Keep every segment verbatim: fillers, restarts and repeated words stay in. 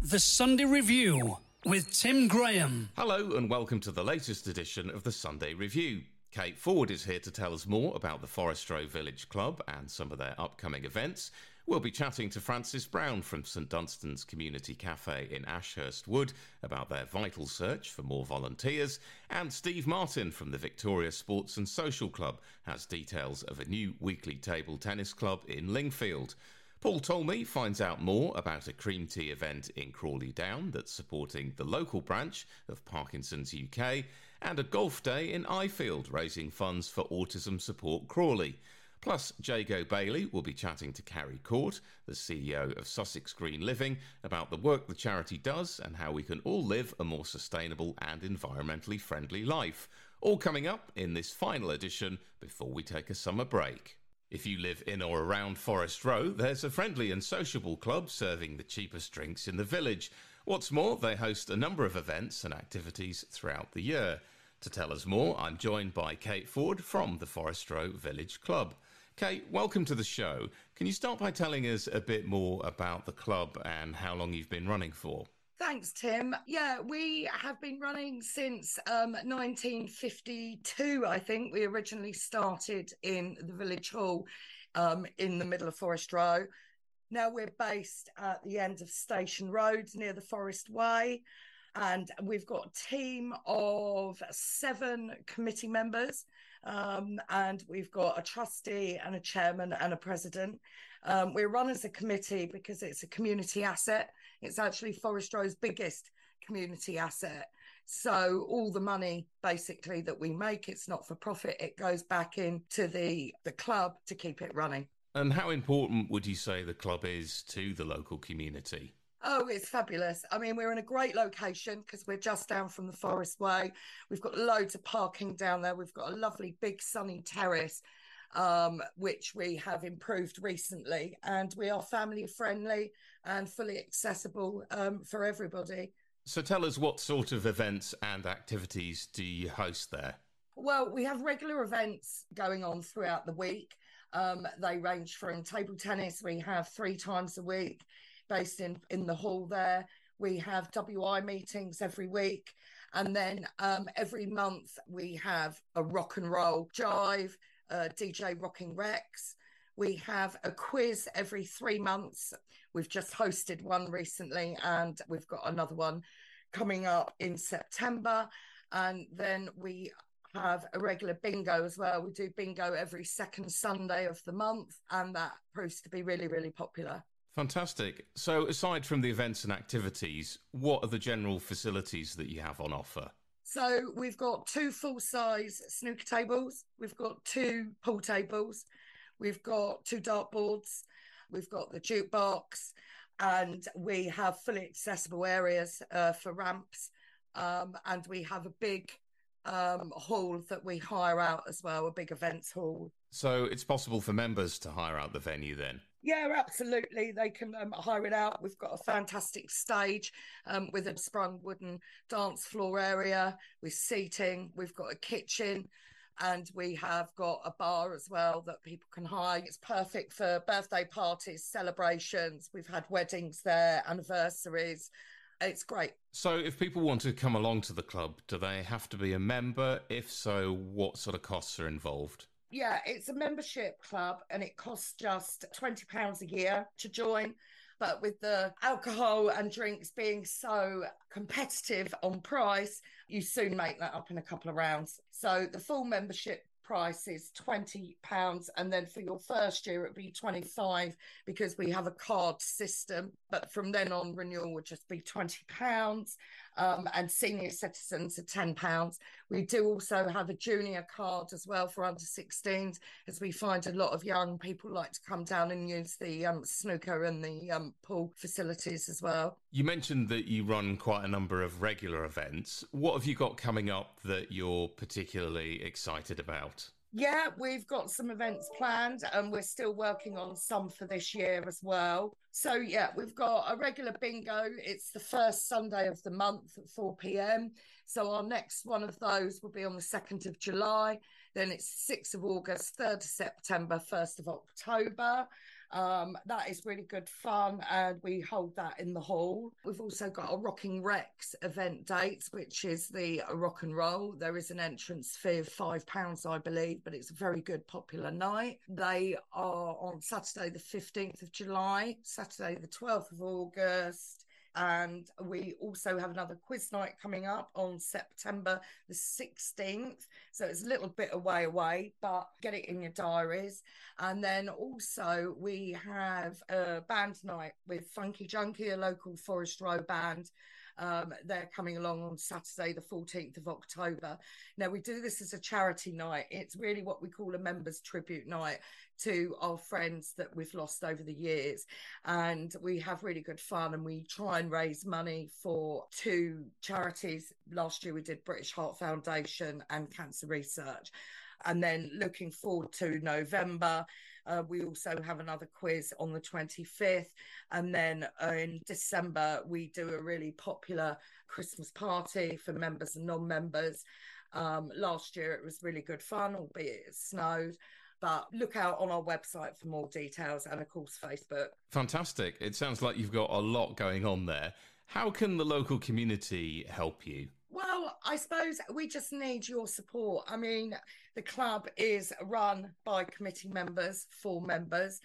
The Sunday Review with Tim Graham. Hello and welcome to the latest edition of the Sunday Review. Kate Ford is here to tell us more about the Forest Row Village Club and some of their upcoming events. We'll be chatting to Francis Brown from St Dunstan's Community Cafe in Ashurst Wood about their vital search for more volunteers. And Steve Martin from the Victoria Sports and Social Club has details of a new weekly table tennis club in Lingfield. Paul Talmey finds out more about a cream tea event in Crawley Down that's supporting the local branch of Parkinson's U K and a golf day in Ifield raising funds for Autism Support Crawley. Plus, Jago Bayley will be chatting to Carrie Cort, the C E O of Sussex Green Living, about the work the charity does and how we can all live a more sustainable and environmentally friendly life. All coming up in this final edition before we take a summer break. If you live in or around Forest Row, there's a friendly and sociable club serving the cheapest drinks in the village. What's more, they host a number of events and activities throughout the year. To tell us more, I'm joined by Kate Ford from the Forest Row Village Club. Kate, welcome to the show. Can you start by telling us a bit more about the club and how long you've been running for? Thanks, Tim. Yeah, we have been running since um, nineteen fifty-two, I think. We originally started in the Village Hall um, in the middle of Forest Row. Now we're based at the end of Station Road near the Forest Way. And we've got a team of seven committee members, um, and we've got a trustee and a chairman and a president. Um, we're run as a committee because it's a community asset. It's actually Forest Row's biggest community asset. So all the money basically that we make, it's not for profit. It goes back into the, the club to keep it running. And how important would you say the club is to the local community? Oh, it's fabulous. I mean, we're in a great location because we're just down from the Forest Way. We've got loads of parking down there. We've got a lovely big sunny terrace, um, which we have improved recently. And we are family friendly and fully accessible um, for everybody. So tell us, what sort of events and activities do you host there? Well, we have regular events going on throughout the week. Um, they range from table tennis. We have three times a week. Based in, in the hall there. We have W I meetings every week. And then um, every month we have a rock and roll jive, uh, D J Rocking Rex. We have a quiz every three months. We've just hosted one recently and we've got another one coming up in September. And then we have a regular bingo as well. We do bingo every second Sunday of the month. And that proves to be really, really popular. Fantastic. So aside from the events and activities, what are the general facilities that you have on offer? So we've got two full-size snooker tables. We've got two pool tables. We've got two dartboards. We've got the jukebox. And we have fully accessible areas uh, for ramps. Um, and we have a big um, hall that we hire out as well, a big events hall. So it's possible for members to hire out the venue then? Yeah, absolutely. They can um, hire it out. We've got a fantastic stage um, with a sprung wooden dance floor area with seating. We've got a kitchen and we have got a bar as well that people can hire. It's perfect for birthday parties, celebrations. We've had weddings there, anniversaries. It's great. So if people want to come along to the club, do they have to be a member? If so, what sort of costs are involved? Yeah, it's a membership club and it costs just twenty pounds a year to join. But with the alcohol and drinks being so competitive on price, you soon make that up in a couple of rounds. So the full membership price is twenty pounds. And then for your first year, it'd be twenty-five because we have a card system. But from then on, renewal would just be twenty pounds um, and senior citizens are ten pounds. We do also have a junior card as well for under sixteens, as we find a lot of young people like to come down and use the um, snooker and the um, pool facilities as well. You mentioned that you run quite a number of regular events. What have you got coming up that you're particularly excited about? Yeah, we've got some events planned and we're still working on some for this year as well. So, yeah, we've got a regular bingo. It's the first Sunday of the month at four p.m. So our next one of those will be on the second of July. Then it's sixth of August, third of September, first of October. Um, that is really good fun, and we hold that in the hall. We've also got a Rocking Rex event date, which is the rock and roll. There is an entrance fee of five pounds, I believe, but it's a very good popular night. They are on Saturday the fifteenth of July, Saturday the twelfth of August, and we also have another quiz night coming up on September the sixteenth. So it's a little bit away away, but get it in your diaries. And then also we have a band night with Funky Junkie, a local Forest Row band. Um, they're coming along on Saturday the fourteenth of October. Now, we do this as a charity night. It's really what we call a members tribute night to our friends that we've lost over the years, and we have really good fun, and we try and raise money for two charities. Last year we did British Heart Foundation and Cancer Research. And then looking forward to November, uh, we also have another quiz on the twenty-fifth. And then uh, in December, we do a really popular Christmas party for members and non-members. Um, last year, it was really good fun, albeit it snowed. But look out on our website for more details and, of course, Facebook. Fantastic. It sounds like you've got a lot going on there. How can the local community help you? Well, I suppose we just need your support. I mean, the club is run by committee members for members.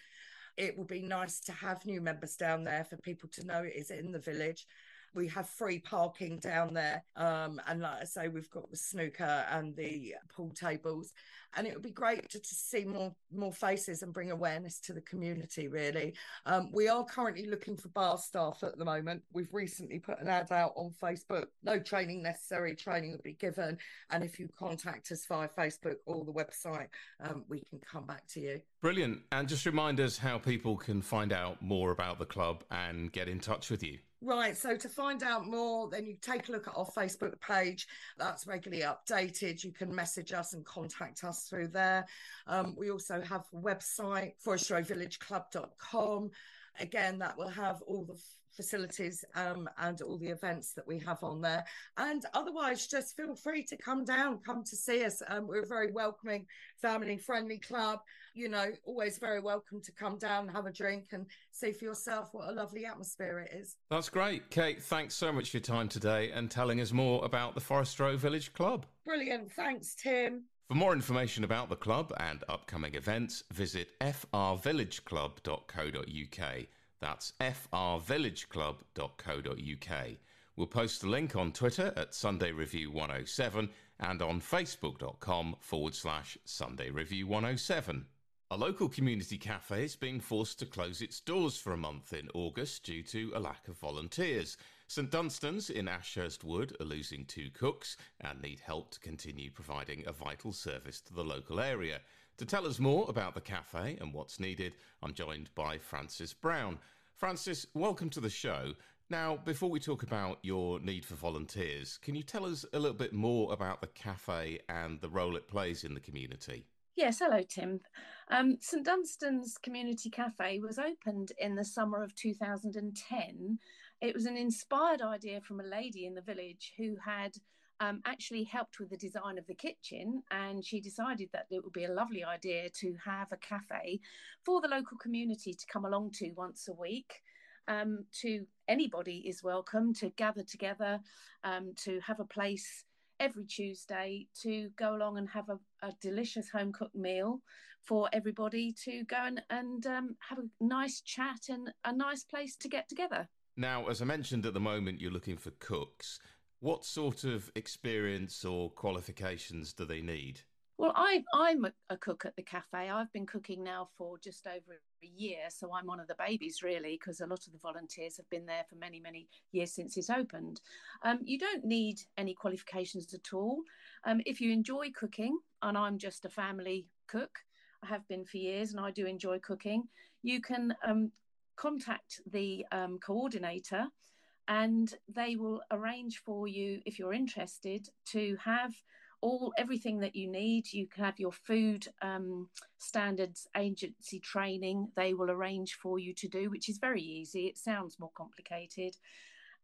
It would be nice to have new members down there for people to know it is in the village. We have free parking down there. Um, and like I say, we've got the snooker and the pool tables. And it would be great to, to see more, more faces and bring awareness to the community, really. Um, we are currently looking for bar staff at the moment. We've recently put an ad out on Facebook. No training necessary. Training will be given. And if you contact us via Facebook or the website, um, we can come back to you. Brilliant. And just remind us how people can find out more about the club and get in touch with you. Right, so to find out more, then you take a look at our Facebook page. That's regularly updated. You can message us and contact us through there. Um, we also have a website, forest row village club dot com. Again, that will have all the f- facilities um, and all the events that we have on there. And otherwise, just feel free to come down, come to see us. Um, we're a very welcoming, family-friendly club. You know, always very welcome to come down, have a drink and see for yourself what a lovely atmosphere it is. That's great. Kate, thanks so much for your time today and telling us more about the Forest Row Village Club. Brilliant. Thanks, Tim. For more information about the club and upcoming events, visit f r village club dot co dot u k. That's f r village club dot co dot u k. We'll post the link on Twitter at Sunday Review one oh seven and on facebook.com forward slash Sunday Review one oh seven. A local community cafe is being forced to close its doors for a month in August due to a lack of volunteers. St Dunstan's in Ashurst Wood are losing two cooks and need help to continue providing a vital service to the local area. To tell us more about the cafe and what's needed, I'm joined by Francis Brown. Francis, welcome to the show. Now, before we talk about your need for volunteers, can you tell us a little bit more about the cafe and the role it plays in the community? Yes, hello, Tim. Um, St Dunstan's Community Cafe was opened in the summer of two thousand ten. It was an inspired idea from a lady in the village who had um, actually helped with the design of the kitchen, and she decided that it would be a lovely idea to have a cafe for the local community to come along to once a week. Um, to anybody is welcome to gather together, um, to have a place every Tuesday to go along and have a, a delicious home-cooked meal for everybody to go and, and um, have a nice chat and a nice place to get together. Now, as I mentioned, at the moment, you're looking for cooks. What sort of experience or qualifications do they need? Well, I, I'm a, a cook at the cafe. I've been cooking now for just over a year, so I'm one of the babies, really, because a lot of the volunteers have been there for many, many years since it's opened. Um, you don't need any qualifications at all. Um, if you enjoy cooking, and I'm just a family cook, I have been for years, and I do enjoy cooking, you can um, contact the um, coordinator, and they will arrange for you, if you're interested, to have all everything that you need. You can have your food um, standards agency training they will arrange for you to do, which is very easy. It sounds more complicated,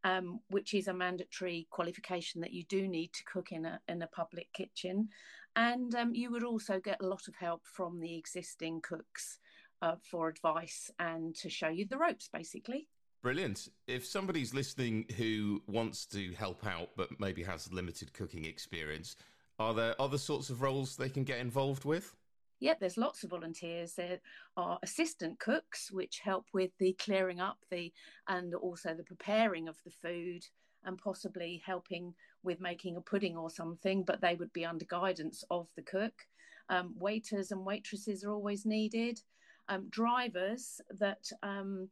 um, which is a mandatory qualification that you do need to cook in a in a public kitchen. And um, you would also get a lot of help from the existing cooks uh, for advice and to show you the ropes, basically. Brilliant. If somebody's listening who wants to help out but maybe has limited cooking experience, are there other sorts of roles they can get involved with? Yep, there's lots of volunteers. There are assistant cooks, which help with the clearing up the and also the preparing of the food, and possibly helping with making a pudding or something, but they would be under guidance of the cook. Um, waiters and waitresses are always needed. Um, drivers that um,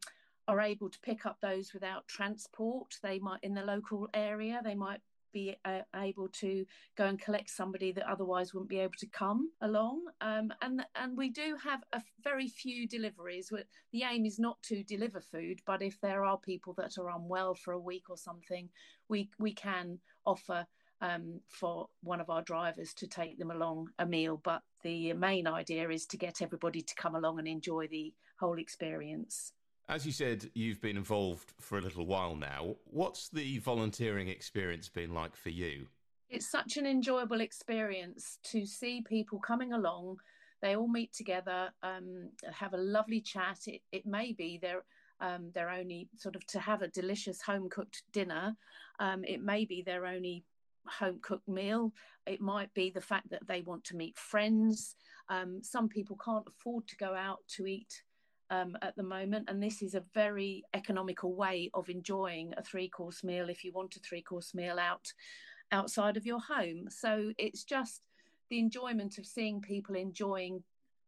are able to pick up those without transport. They might, in the local area, they might be uh, able to go and collect somebody that otherwise wouldn't be able to come along. Um, and and we do have a very few deliveries. The aim is not to deliver food, but if there are people that are unwell for a week or something, we, we can offer um, for one of our drivers to take them along a meal. But the main idea is to get everybody to come along and enjoy the whole experience. As you said, you've been involved for a little while now. What's the volunteering experience been like for you? It's such an enjoyable experience to see people coming along. They all meet together, um, have a lovely chat. It, it may be they're, um, they're only sort of to have a delicious home-cooked dinner. Um, it may be their only home-cooked meal. It might be the fact that they want to meet friends. Um, some people can't afford to go out to eat Um, at the moment, and this is a very economical way of enjoying a three-course meal if you want a three-course meal out outside of your home. So it's just the enjoyment of seeing people enjoying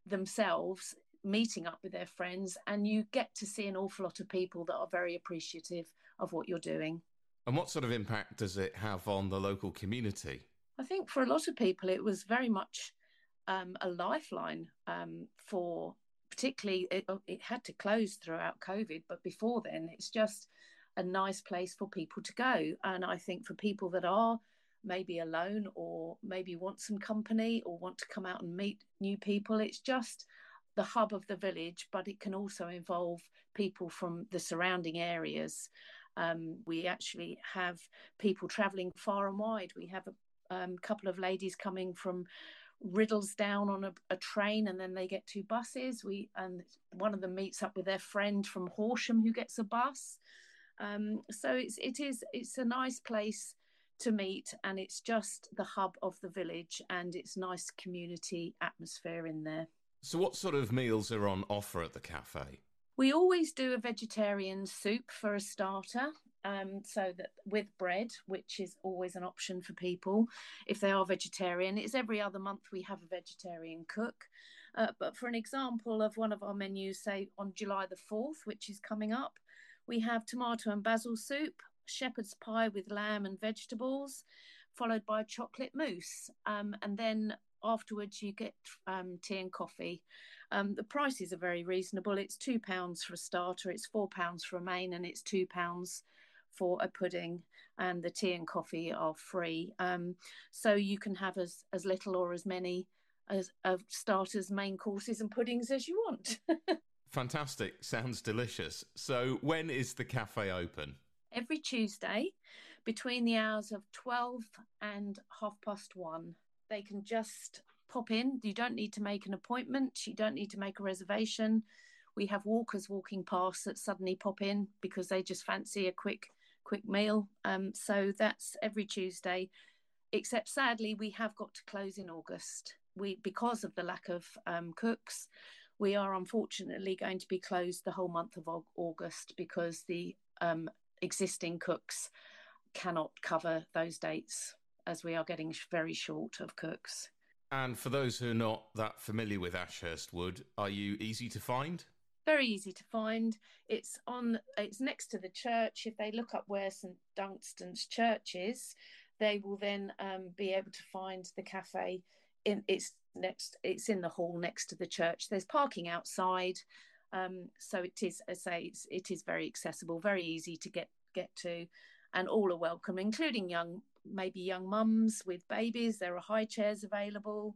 themselves, meeting up with their friends, and you get to see an awful lot of people that are very appreciative of what you're doing. And what sort of impact does it have on the local community? I think for a lot of people it was very much um, a lifeline um, for particularly it, it had to close throughout COVID, but before then it's just a nice place for people to go. And I think for people that are maybe alone or maybe want some company or want to come out and meet new people, it's just the hub of the village, but it can also involve people from the surrounding areas. Um, we actually have people travelling far and wide. We have a um, couple of ladies coming from Riddles down on a, a train, and then they get two buses. We and one of them meets up with their friend from Horsham who gets a bus. Um, so it's it is it's a nice place to meet, and it's just the hub of the village, and it's nice community atmosphere in there. So, what sort of meals are on offer at the cafe? We always do a vegetarian soup for a starter. Um, so that with bread, which is always an option for people if they are vegetarian. It's every other month we have a vegetarian cook. Uh, but for an example of one of our menus, say on July the fourth, which is coming up, we have tomato and basil soup, shepherd's pie with lamb and vegetables, followed by chocolate mousse. Um, and then afterwards you get um, tea and coffee. Um, the prices are very reasonable. It's two pounds for a starter, it's four pounds for a main, and it's two pounds for a pudding, and the tea and coffee are free. Um, so you can have as, as little or as many as of starters, main courses and puddings as you want. Fantastic. Sounds delicious. So when is the cafe open? Every Tuesday between the hours of twelve and half past one. They can just pop in. You don't need to make an appointment. You don't need to make a reservation. We have walkers walking past that suddenly pop in because they just fancy a quick quick meal. Um, so that's every Tuesday, except sadly we have got to close in August. We, because of the lack of um, cooks, we are unfortunately going to be closed the whole month of August because the um, existing cooks cannot cover those dates as we are getting very short of cooks. And for those who are not that familiar with Ashurst Wood, are you easy to find? Very easy to find. It's on. It's next to the church. If they look up where St Dunstan's Church is, they will then um, be able to find the cafe. In it's next. It's in the hall next to the church. There's parking outside, um, so it is. I say it's, it is very accessible, very easy to get get to, and all are welcome, including young. Maybe young mums with babies. There are high chairs available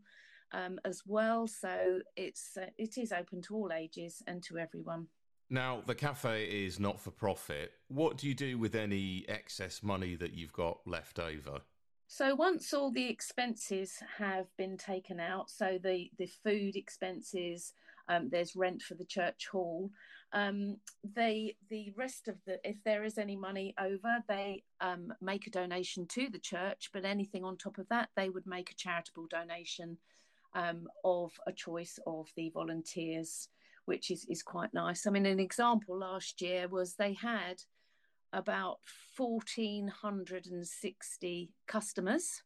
um, as well. So it's uh, it is open to all ages and to everyone. Now, the cafe is not for profit. What do you do with any excess money that you've got left over? So once all the expenses have been taken out, so the, the food expenses, Um, there's rent for the church hall. Um, they, the rest of the, if there is any money over, they um, make a donation to the church, but anything on top of that, they would make a charitable donation um, of a choice of the volunteers, which is, is quite nice. I mean, an example last year was they had about one thousand four hundred sixty customers,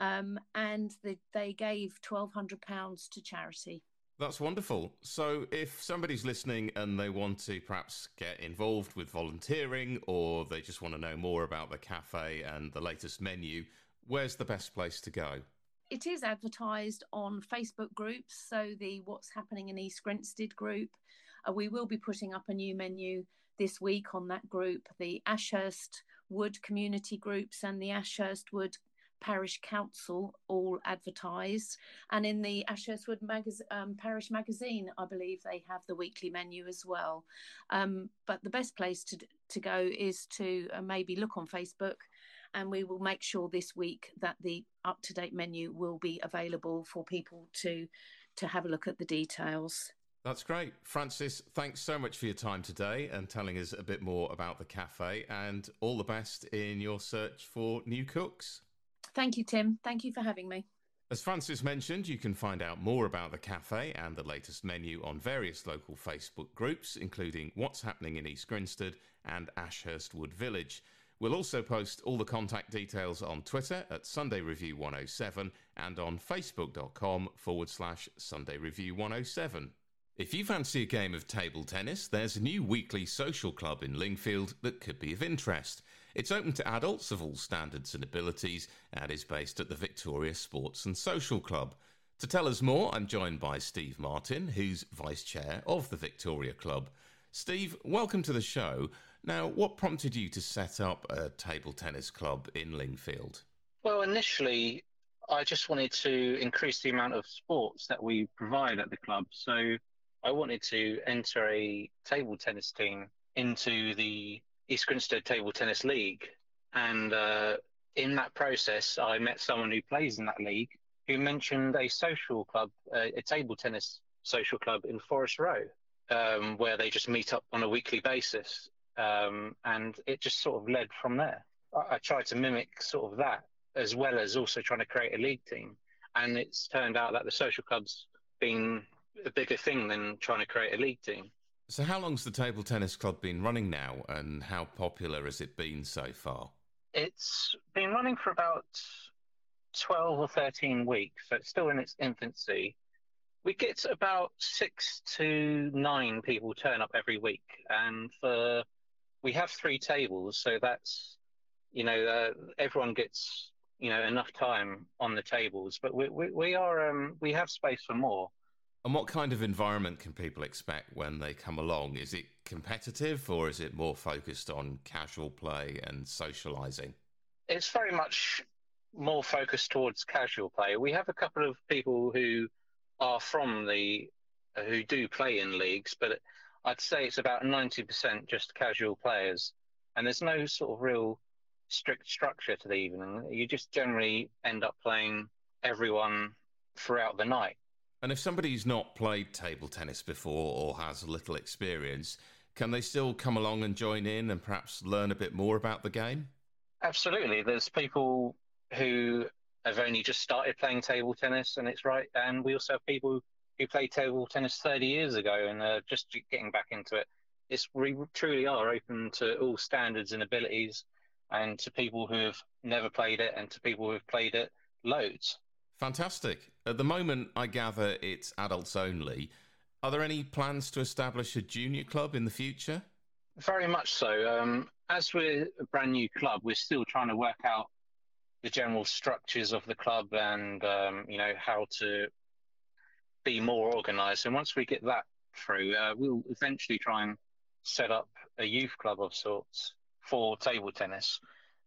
um, and the, they gave one thousand two hundred pounds to charity. That's wonderful. So if somebody's listening and they want to perhaps get involved with volunteering, or they just want to know more about the cafe and the latest menu, where's the best place to go? It is advertised on Facebook groups, so the What's Happening in East Grinstead group. Uh, we will be putting up a new menu this week on that group, the Ashurst Wood community groups and the Ashurst Wood Parish Council all advertise. And in the Ashurst Wood mag- um, Parish magazine, I believe they have the weekly menu as well. Um, but the best place to to go is to uh, maybe look on Facebook, and we will make sure this week that the up-to-date menu will be available for people to to have a look at the details. That's great. Francis, thanks so much for your time today and telling us a bit more about the cafe, and all the best in your search for new cooks. Thank you, Tim. Thank you for having me. As Francis mentioned, you can find out more about the cafe and the latest menu on various local Facebook groups, including What's Happening in East Grinstead and Ashurst Wood Village. We'll also post all the contact details on Twitter at Sunday Review one oh seven and on facebook.com forward slash Sunday Review one oh seven. If you fancy a game of table tennis, there's a new weekly social club in Lingfield that could be of interest. It's open to adults of all standards and abilities and is based at the Victoria Sports and Social Club. To tell us more, I'm joined by Steve Martin, who's Vice Chair of the Victoria Club. Steve, welcome to the show. Now, what prompted you to set up a table tennis club in Lingfield? Well, initially, I just wanted to increase the amount of sports that we provide at the club. So I wanted to enter a table tennis team into the East Grinstead Table Tennis League. And uh, in that process, I met someone who plays in that league who mentioned a social club, uh, a table tennis social club in Forest Row, um, where they just meet up on a weekly basis. Um, and it just sort of led from there. I-, I tried to mimic sort of that, as well as also trying to create a league team. And it's turned out that the social club's been a bigger thing than trying to create a league team. So how long's the table tennis club been running now, and how popular has it been so far? It's been running for about twelve or thirteen weeks, so it's still in its infancy. We get about six to nine people turn up every week, and for, we have three tables, so that's, you know, uh, everyone gets, you know, enough time on the tables, but we we, we are um, we have space for more. And what kind of environment can people expect when they come along? Is it competitive, or is it more focused on casual play and socialising? It's very much more focused towards casual play. We have a couple of people who are from the, who do play in leagues, but I'd say it's about ninety percent just casual players. And there's no sort of real strict structure to the evening. You just generally end up playing everyone throughout the night. And if somebody's not played table tennis before or has little experience, can they still come along and join in and perhaps learn a bit more about the game? Absolutely. There's people who have only just started playing table tennis, and it's right. And we also have people who played table tennis thirty years ago and are just getting back into it. It's, we truly are open to all standards and abilities, and to people who have never played it and to people who have played it loads. Fantastic. At the moment, I gather it's adults only. Are there any plans to establish a junior club in the future? Very much so. Um, as we're a brand new club, we're still trying to work out the general structures of the club and, um, you know, how to be more organised. And once we get that through, uh, we'll eventually try and set up a youth club of sorts for table tennis.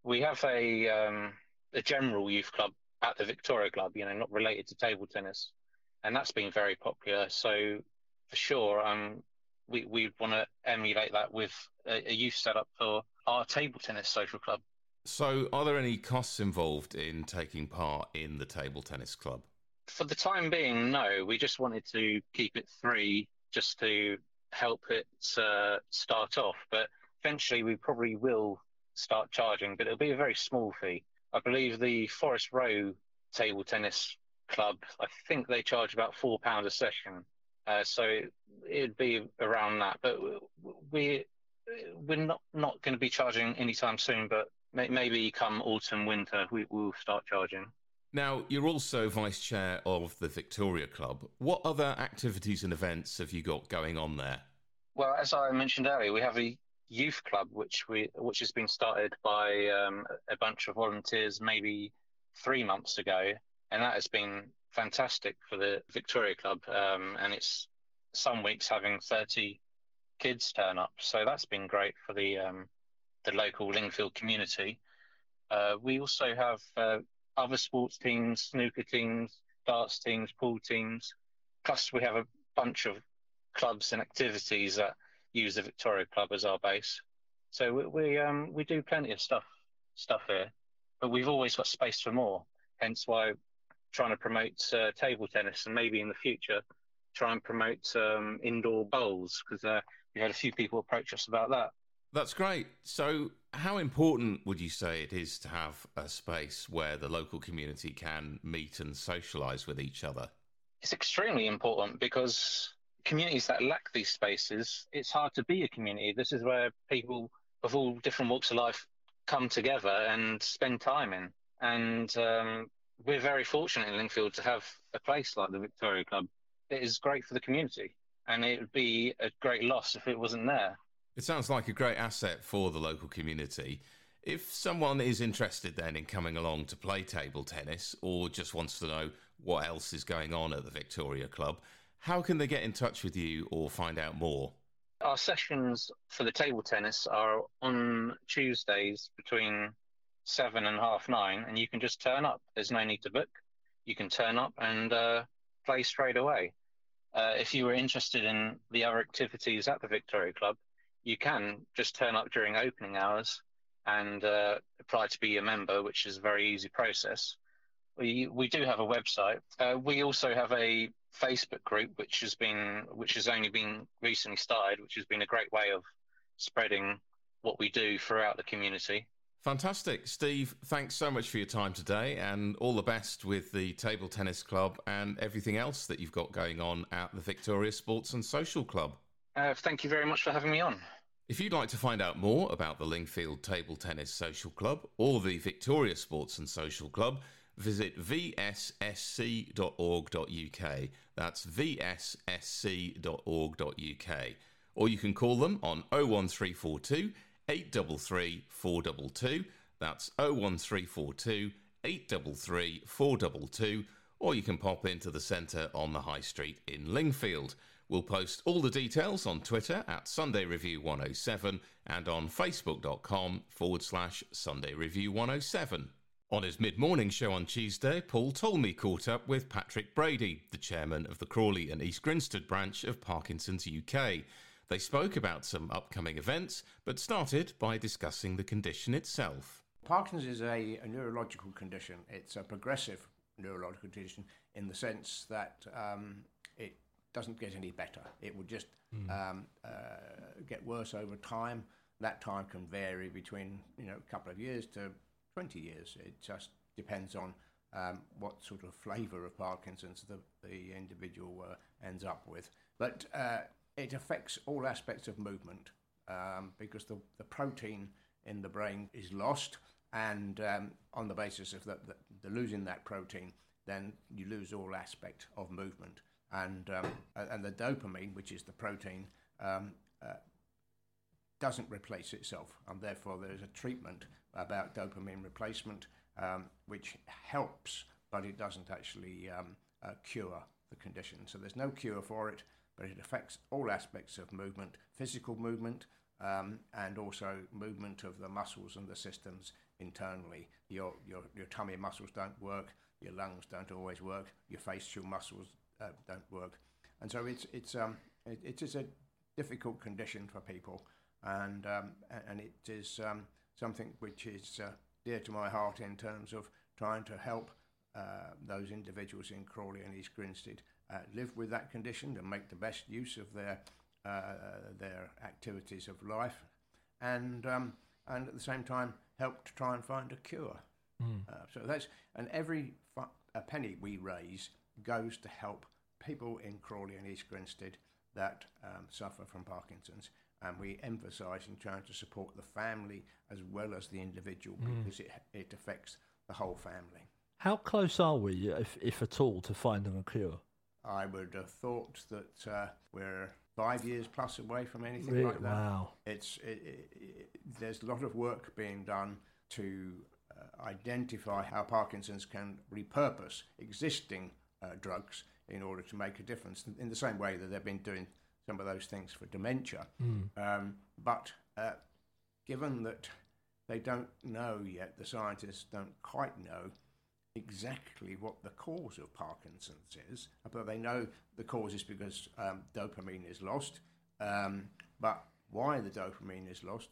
We have a, um, a general youth club at the Victoria Club, you know, not related to table tennis. And that's been very popular. So for sure, um, we we want to emulate that with a, a youth setup for our table tennis social club. So are there any costs involved in taking part in the table tennis club? For the time being, no. We just wanted to keep it three just to help it uh, start off. But eventually we probably will start charging, but it'll be a very small fee. I believe the Forest Row Table Tennis Club, I think they charge about four pounds a session. Uh, so it, it'd be around that. But we, we're not, not going to be charging anytime soon, but may, maybe come autumn, winter, we will start charging. Now, you're also Vice Chair of the Victoria Club. What other activities and events have you got going on there? Well, as I mentioned earlier, we have a youth club, which we which has been started by um, a bunch of volunteers maybe three months ago, and that has been fantastic for the Victoria Club. Um, and it's some weeks having thirty kids turn up, so that's been great for the, um, the local Lingfield community. Uh, we also have... Uh, other sports teams, snooker teams, darts teams, pool teams. Plus, we have a bunch of clubs and activities that use the Victoria Club as our base. So we we, um, we do plenty of stuff stuff here, but we've always got space for more. Hence why trying to promote uh, table tennis, and maybe in the future try and promote um, indoor bowls, because uh, we had a few people approach us about that. That's great. So how important would you say it is to have a space where the local community can meet and socialise with each other? It's extremely important, because communities that lack these spaces, it's hard to be a community. This is where people of all different walks of life come together and spend time in. And um, we're very fortunate in Lingfield to have a place like the Victoria Club. It is great for the community, and it would be a great loss if it wasn't there. It sounds like a great asset for the local community. If someone is interested then in coming along to play table tennis, or just wants to know what else is going on at the Victoria Club, how can they get in touch with you or find out more? Our sessions for the table tennis are on Tuesdays between seven and half nine, and you can just turn up. There's no need to book. You can turn up and uh, play straight away. Uh, if you were interested in the other activities at the Victoria Club, you can just turn up during opening hours and uh, apply to be a member, which is a very easy process. We we do have a website. Uh, we also have a Facebook group, which has been which has only been recently started, which has been a great way of spreading what we do throughout the community. Fantastic. Steve, thanks so much for your time today, and all the best with the Table Tennis Club and everything else that you've got going on at the Victoria Sports and Social Club. Uh, thank you very much for having me on. If you'd like to find out more about the Lingfield Table Tennis Social Club or the Victoria Sports and Social Club, visit v s s c dot org dot u k. That's v s s c dot org dot u k. Or you can call them on oh one three four two, eight three three, four two two. That's oh one three four two, eight three three, four two two. Or you can pop into the centre on the High Street in Lingfield. We'll post all the details on Twitter at Sunday Review one oh seven and on facebook.com forward slash Sunday Review one oh seven. On his mid-morning show on Tuesday, Paul Talmey caught up with Patrick Brady, the chairman of the Crawley and East Grinstead branch of Parkinson's U K. They spoke about some upcoming events, but started by discussing the condition itself. Parkinson's is a, a neurological condition. It's a progressive neurological condition in the sense that um, it doesn't get any better. It will just mm. um, uh, get worse over time. That time can vary between you know a couple of years to twenty years. It just depends on um, what sort of flavour of Parkinson's the, the individual uh, ends up with. But uh, it affects all aspects of movement um, because the, the protein in the brain is lost, and um, on the basis of the, the, the losing that protein, then you lose all aspect of movement. And um, and the dopamine, which is the protein, um, uh, doesn't replace itself, and therefore there is a treatment about dopamine replacement, um, which helps, but it doesn't actually um, uh, cure the condition. So there's no cure for it, but it affects all aspects of movement, physical movement, um, and also movement of the muscles and the systems internally. Your your your tummy muscles don't work, your lungs don't always work, your facial muscles Uh, don't work, and so it's it's um it, it is a difficult condition for people, and um and it is um something which is uh, dear to my heart in terms of trying to help uh, those individuals in Crawley and East Grinstead uh, live with that condition and make the best use of their uh, their activities of life, and um, and at the same time help to try and find a cure. Mm. Uh, so that's and every fu- a penny we raise goes to help people in Crawley and East Grinstead that um, suffer from Parkinson's. And we emphasise in trying to support the family as well as the individual because mm. it it affects the whole family. How close are we, if if at all, to finding a cure? I would have thought that uh, we're five years plus away from anything really? like that. Wow! It's it, it, it, there's a lot of work being done to uh, identify how Parkinson's can repurpose existing uh, drugs in order to make a difference. In the same way that they've been doing some of those things for dementia. Mm. Um, but uh, given that they don't know yet, the scientists don't quite know exactly what the cause of Parkinson's is, but they know the cause is because um, dopamine is lost. Um, but why the dopamine is lost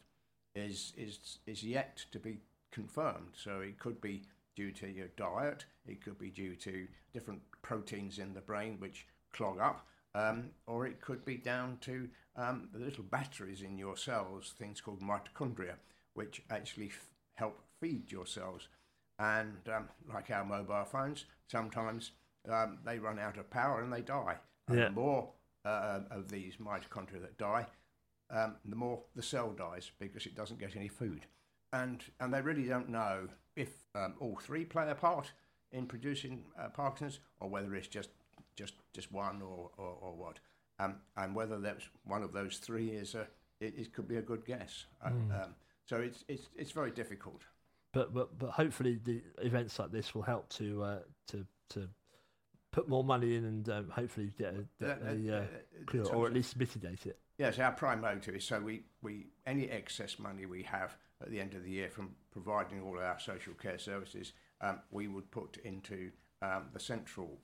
is, is, is yet to be confirmed. So it could be due to your diet, it could be due to different proteins in the brain which clog up, Um, or it could be down to um, the little batteries in your cells, things called mitochondria, which actually f- help feed your cells. And um, like our mobile phones, sometimes um, they run out of power and they die. And yeah. the more uh, of these mitochondria that die, um, the more the cell dies because it doesn't get any food. And and they really don't know if um, all three play a part in producing uh, Parkinson's or whether it's just just just one or, or, or what, um, and whether that's one of those three is a it, it could be a good guess. Mm. Um, so it's it's it's very difficult. But but but hopefully the events like this will help to uh, to to put more money in and um, hopefully get a, that, a, a uh, clear, or at least mitigate it. Yes, our prime motive is so we, we any excess money we have at the end of the year from providing all our social care services, um, we would put into um, the central.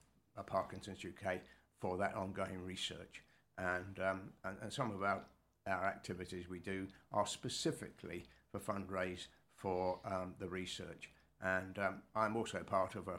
Parkinson's U K for that ongoing research, and um, and, and some of our, our activities we do are specifically for fundraise for um, the research. And um, I'm also part of a,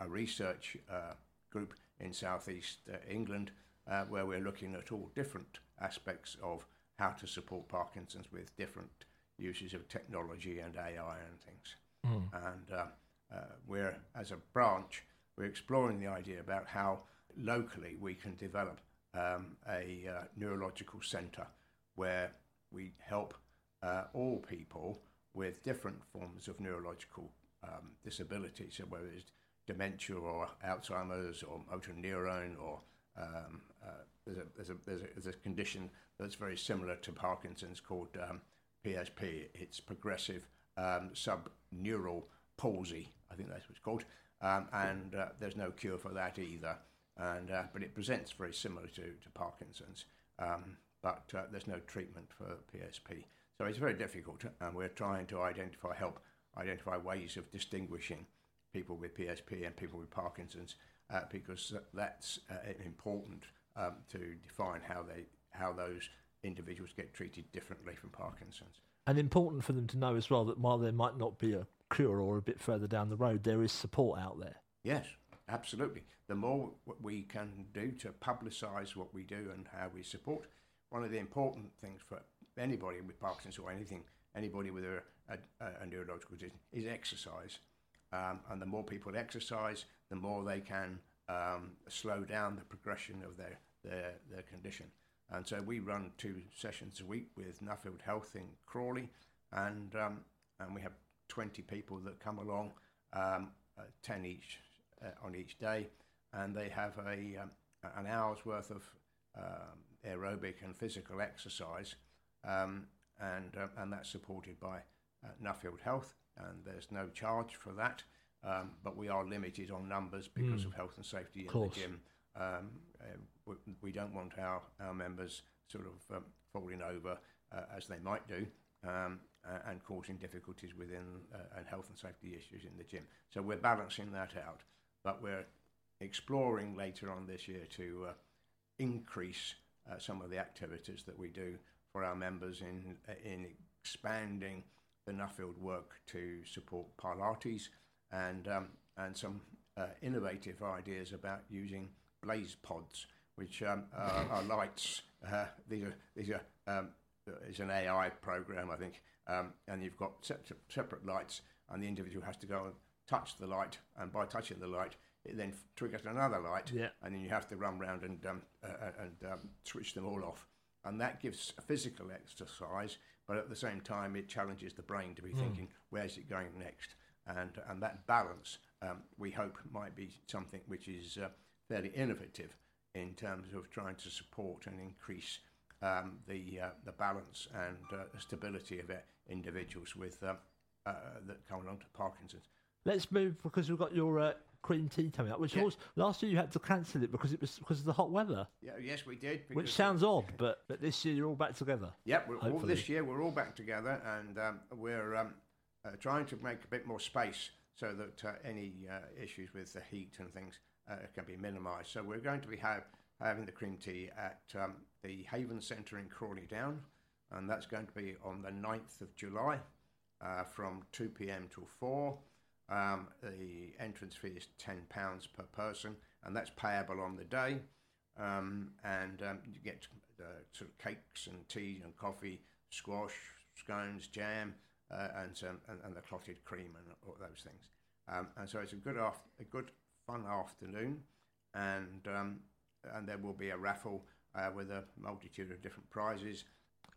a research uh, group in Southeast England uh, where we're looking at all different aspects of how to support Parkinson's with different uses of technology and A I and things. Mm. And uh, uh, we're, as a branch, we're exploring the idea about how locally we can develop um, a uh, neurological centre where we help uh, all people with different forms of neurological um, disabilities, so whether it's dementia or Alzheimer's or motor neurone, or um, uh, there's, a, there's, a, there's, a, there's a condition that's very similar to Parkinson's called um, P S P. It's progressive um, subneural palsy, I think that's what it's called. Um, and uh, there's no cure for that either, and uh, but it presents very similar to, to Parkinson's, um, but uh, there's no treatment for P S P. So it's very difficult, and we're trying to identify help, identify ways of distinguishing people with P S P and people with Parkinson's, uh, because that's uh, important um, to define how they how those individuals get treated differently from Parkinson's. And important for them to know as well that while there might not be a cure or a bit further down the road, there is support out there. Yes, absolutely. The more we can do to publicise what we do and how we support, one of the important things for anybody with Parkinson's or anything, anybody with a, a, a neurological condition, is exercise. Um, and the more people exercise, the more they can um, slow down the progression of their, their, their condition. And so we run two sessions a week with Nuffield Health in Crawley, and um, and we have twenty people that come along, um, uh, ten each uh, on each day, and they have a um, an hour's worth of um, aerobic and physical exercise, um, and uh, and that's supported by uh, Nuffield Health, and there's no charge for that, um, but we are limited on numbers because mm. of health and safety in the gym. Um, uh, we, we don't want our, our members sort of um, falling over uh, as they might do um, uh, and causing difficulties within uh, and health and safety issues in the gym. So we're balancing that out, but we're exploring later on this year to uh, increase uh, some of the activities that we do for our members in in expanding the Nuffield work to support Pilates and um, and some uh, innovative ideas about using Blaze Pods, which um, uh, are lights. Uh, these are these are um, it's an A I program, I think, um, and you've got se- separate lights, and the individual has to go and touch the light, and by touching the light, it then triggers another light, yeah. and then you have to run round and um, uh, and um, switch them all off. And that gives a physical exercise, but at the same time, it challenges the brain to be mm. thinking, where's it going next? And and that balance, um, we hope, might be something which is uh, fairly innovative in terms of trying to support and increase um, the uh, the balance and uh, the stability of individuals with uh, uh, that come along to Parkinson's. Let's move, because we've got your uh, cream tea coming up, which yeah. was last year you had to cancel it because it was because of the hot weather. Yeah, yes, we did. Which sounds odd, but, but this year you're all back together. Yep, we're all, this year we're all back together, and um, we're um, uh, trying to make a bit more space so that uh, any uh, issues with the heat and things uh, can be minimised. So we're going to be have, having the cream tea at um, the Haven Centre in Crawley Down, and that's going to be on the ninth of July uh, from two p.m. till four. Um, the entrance fee is ten pounds per person, and that's payable on the day. Um, and um, you get uh, sort of cakes and tea and coffee, squash, scones, jam, uh, and, some, and and the clotted cream and all those things. Um, and so it's a good af- a good fun afternoon, and um, and there will be a raffle uh, with a multitude of different prizes.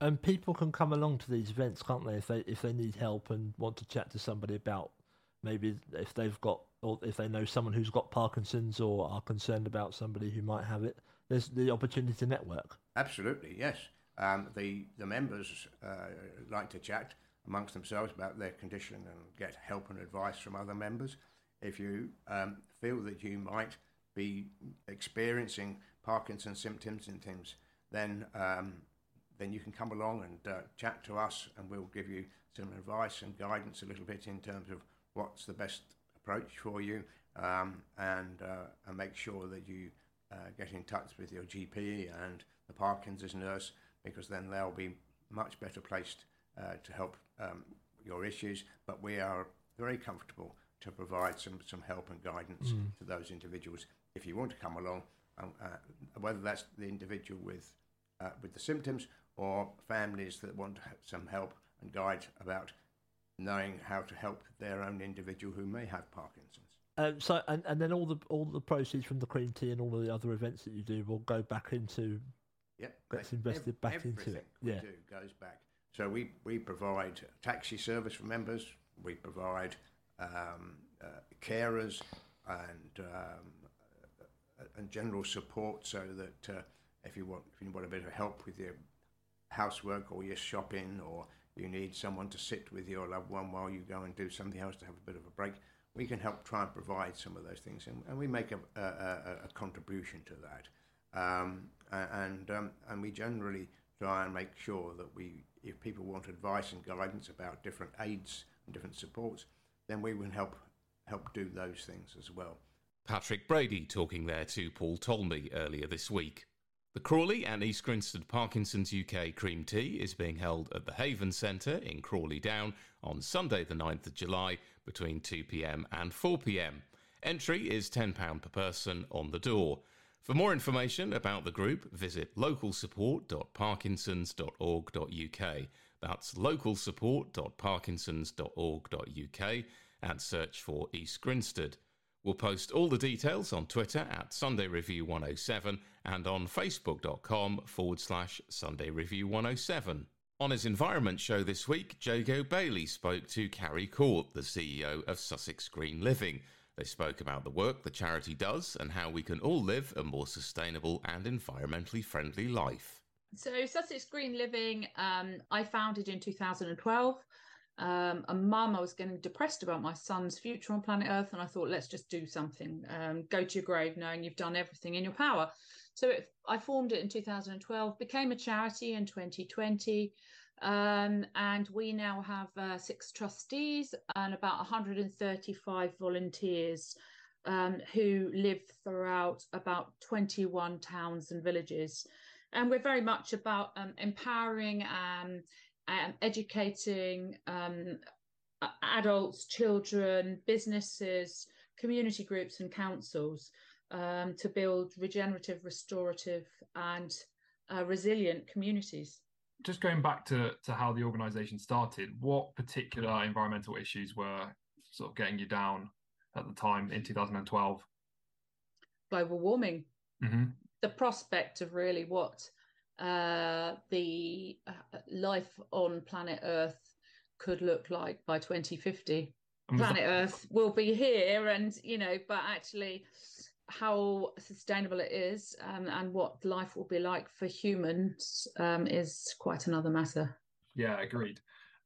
And people can come along to these events, can't they? If they if they need help and want to chat to somebody about. Maybe if they've got, or if they know someone who's got Parkinson's or are concerned about somebody who might have it, there's the opportunity to network. Absolutely, yes. Um, the the members uh, like to chat amongst themselves about their condition and get help and advice from other members. If you um, feel that you might be experiencing Parkinson's symptoms and things, then um, then you can come along and uh, chat to us, and we'll give you some advice and guidance a little bit in terms of what's the best approach for you, um, and, uh, and make sure that you uh, get in touch with your G P and the Parkinson's nurse, because then they'll be much better placed uh, to help um, your issues. But we are very comfortable to provide some, some help and guidance mm. to those individuals if you want to come along, um, uh, whether that's the individual with, uh, with the symptoms or families that want some help and guide about knowing how to help their own individual who may have Parkinson's. Um, so, and, and then all the all the proceeds from the cream tea and all of the other events that you do will go back into, yep, gets invested ev- back into it. We yeah, do goes back. So we, we provide taxi service for members. We provide um, uh, carers and um, and general support, so that uh, if you want if you want a bit of help with your housework or your shopping, or you need someone to sit with your loved one while you go and do something else to have a bit of a break, we can help try and provide some of those things, and, and we make a, a, a, a contribution to that. Um, and um, and we generally try and make sure that we, if people want advice and guidance about different aids and different supports, then we will help help do those things as well. Patrick Brady talking there to Paul Talmey earlier this week. The Crawley and East Grinstead Parkinson's U K Cream Tea is being held at the Haven Centre in Crawley Down on Sunday the ninth of July between two p.m. and four p.m. Entry is ten pounds per person on the door. For more information about the group, visit local support dot parkinsons dot org dot u k. That's local support dot parkinsons dot org dot u k and search for East Grinstead. We'll post all the details on Twitter at Sunday Review one oh seven and on facebook.com forward slash Sunday Review one oh seven. On his Environment Show this week, Jago Bayley spoke to Carrie Cort, the C E O of Sussex Green Living. They spoke about the work the charity does and how we can all live a more sustainable and environmentally friendly life. So Sussex Green Living, um, I founded in two thousand twelve. Um, a mum, I was getting depressed about my son's future on planet Earth, and I thought, let's just do something. Um, go to your grave knowing you've done everything in your power. So it, I formed it in two thousand twelve, became a charity in twenty twenty, um, and we now have uh, six trustees and about one hundred thirty-five volunteers um, who live throughout about twenty-one towns and villages. And we're very much about um, empowering and Um, educating um, adults, children, businesses, community groups and councils um, to build regenerative, restorative and uh, resilient communities. Just going back to, to how the organisation started, what particular environmental issues were sort of getting you down at the time in two thousand twelve? Global warming. Mm-hmm. The prospect of really what uh, the life on planet Earth could look like by twenty fifty. Planet Earth will be here, and you know, but actually how sustainable it is um, and what life will be like for humans um, is quite another matter. Yeah, agreed.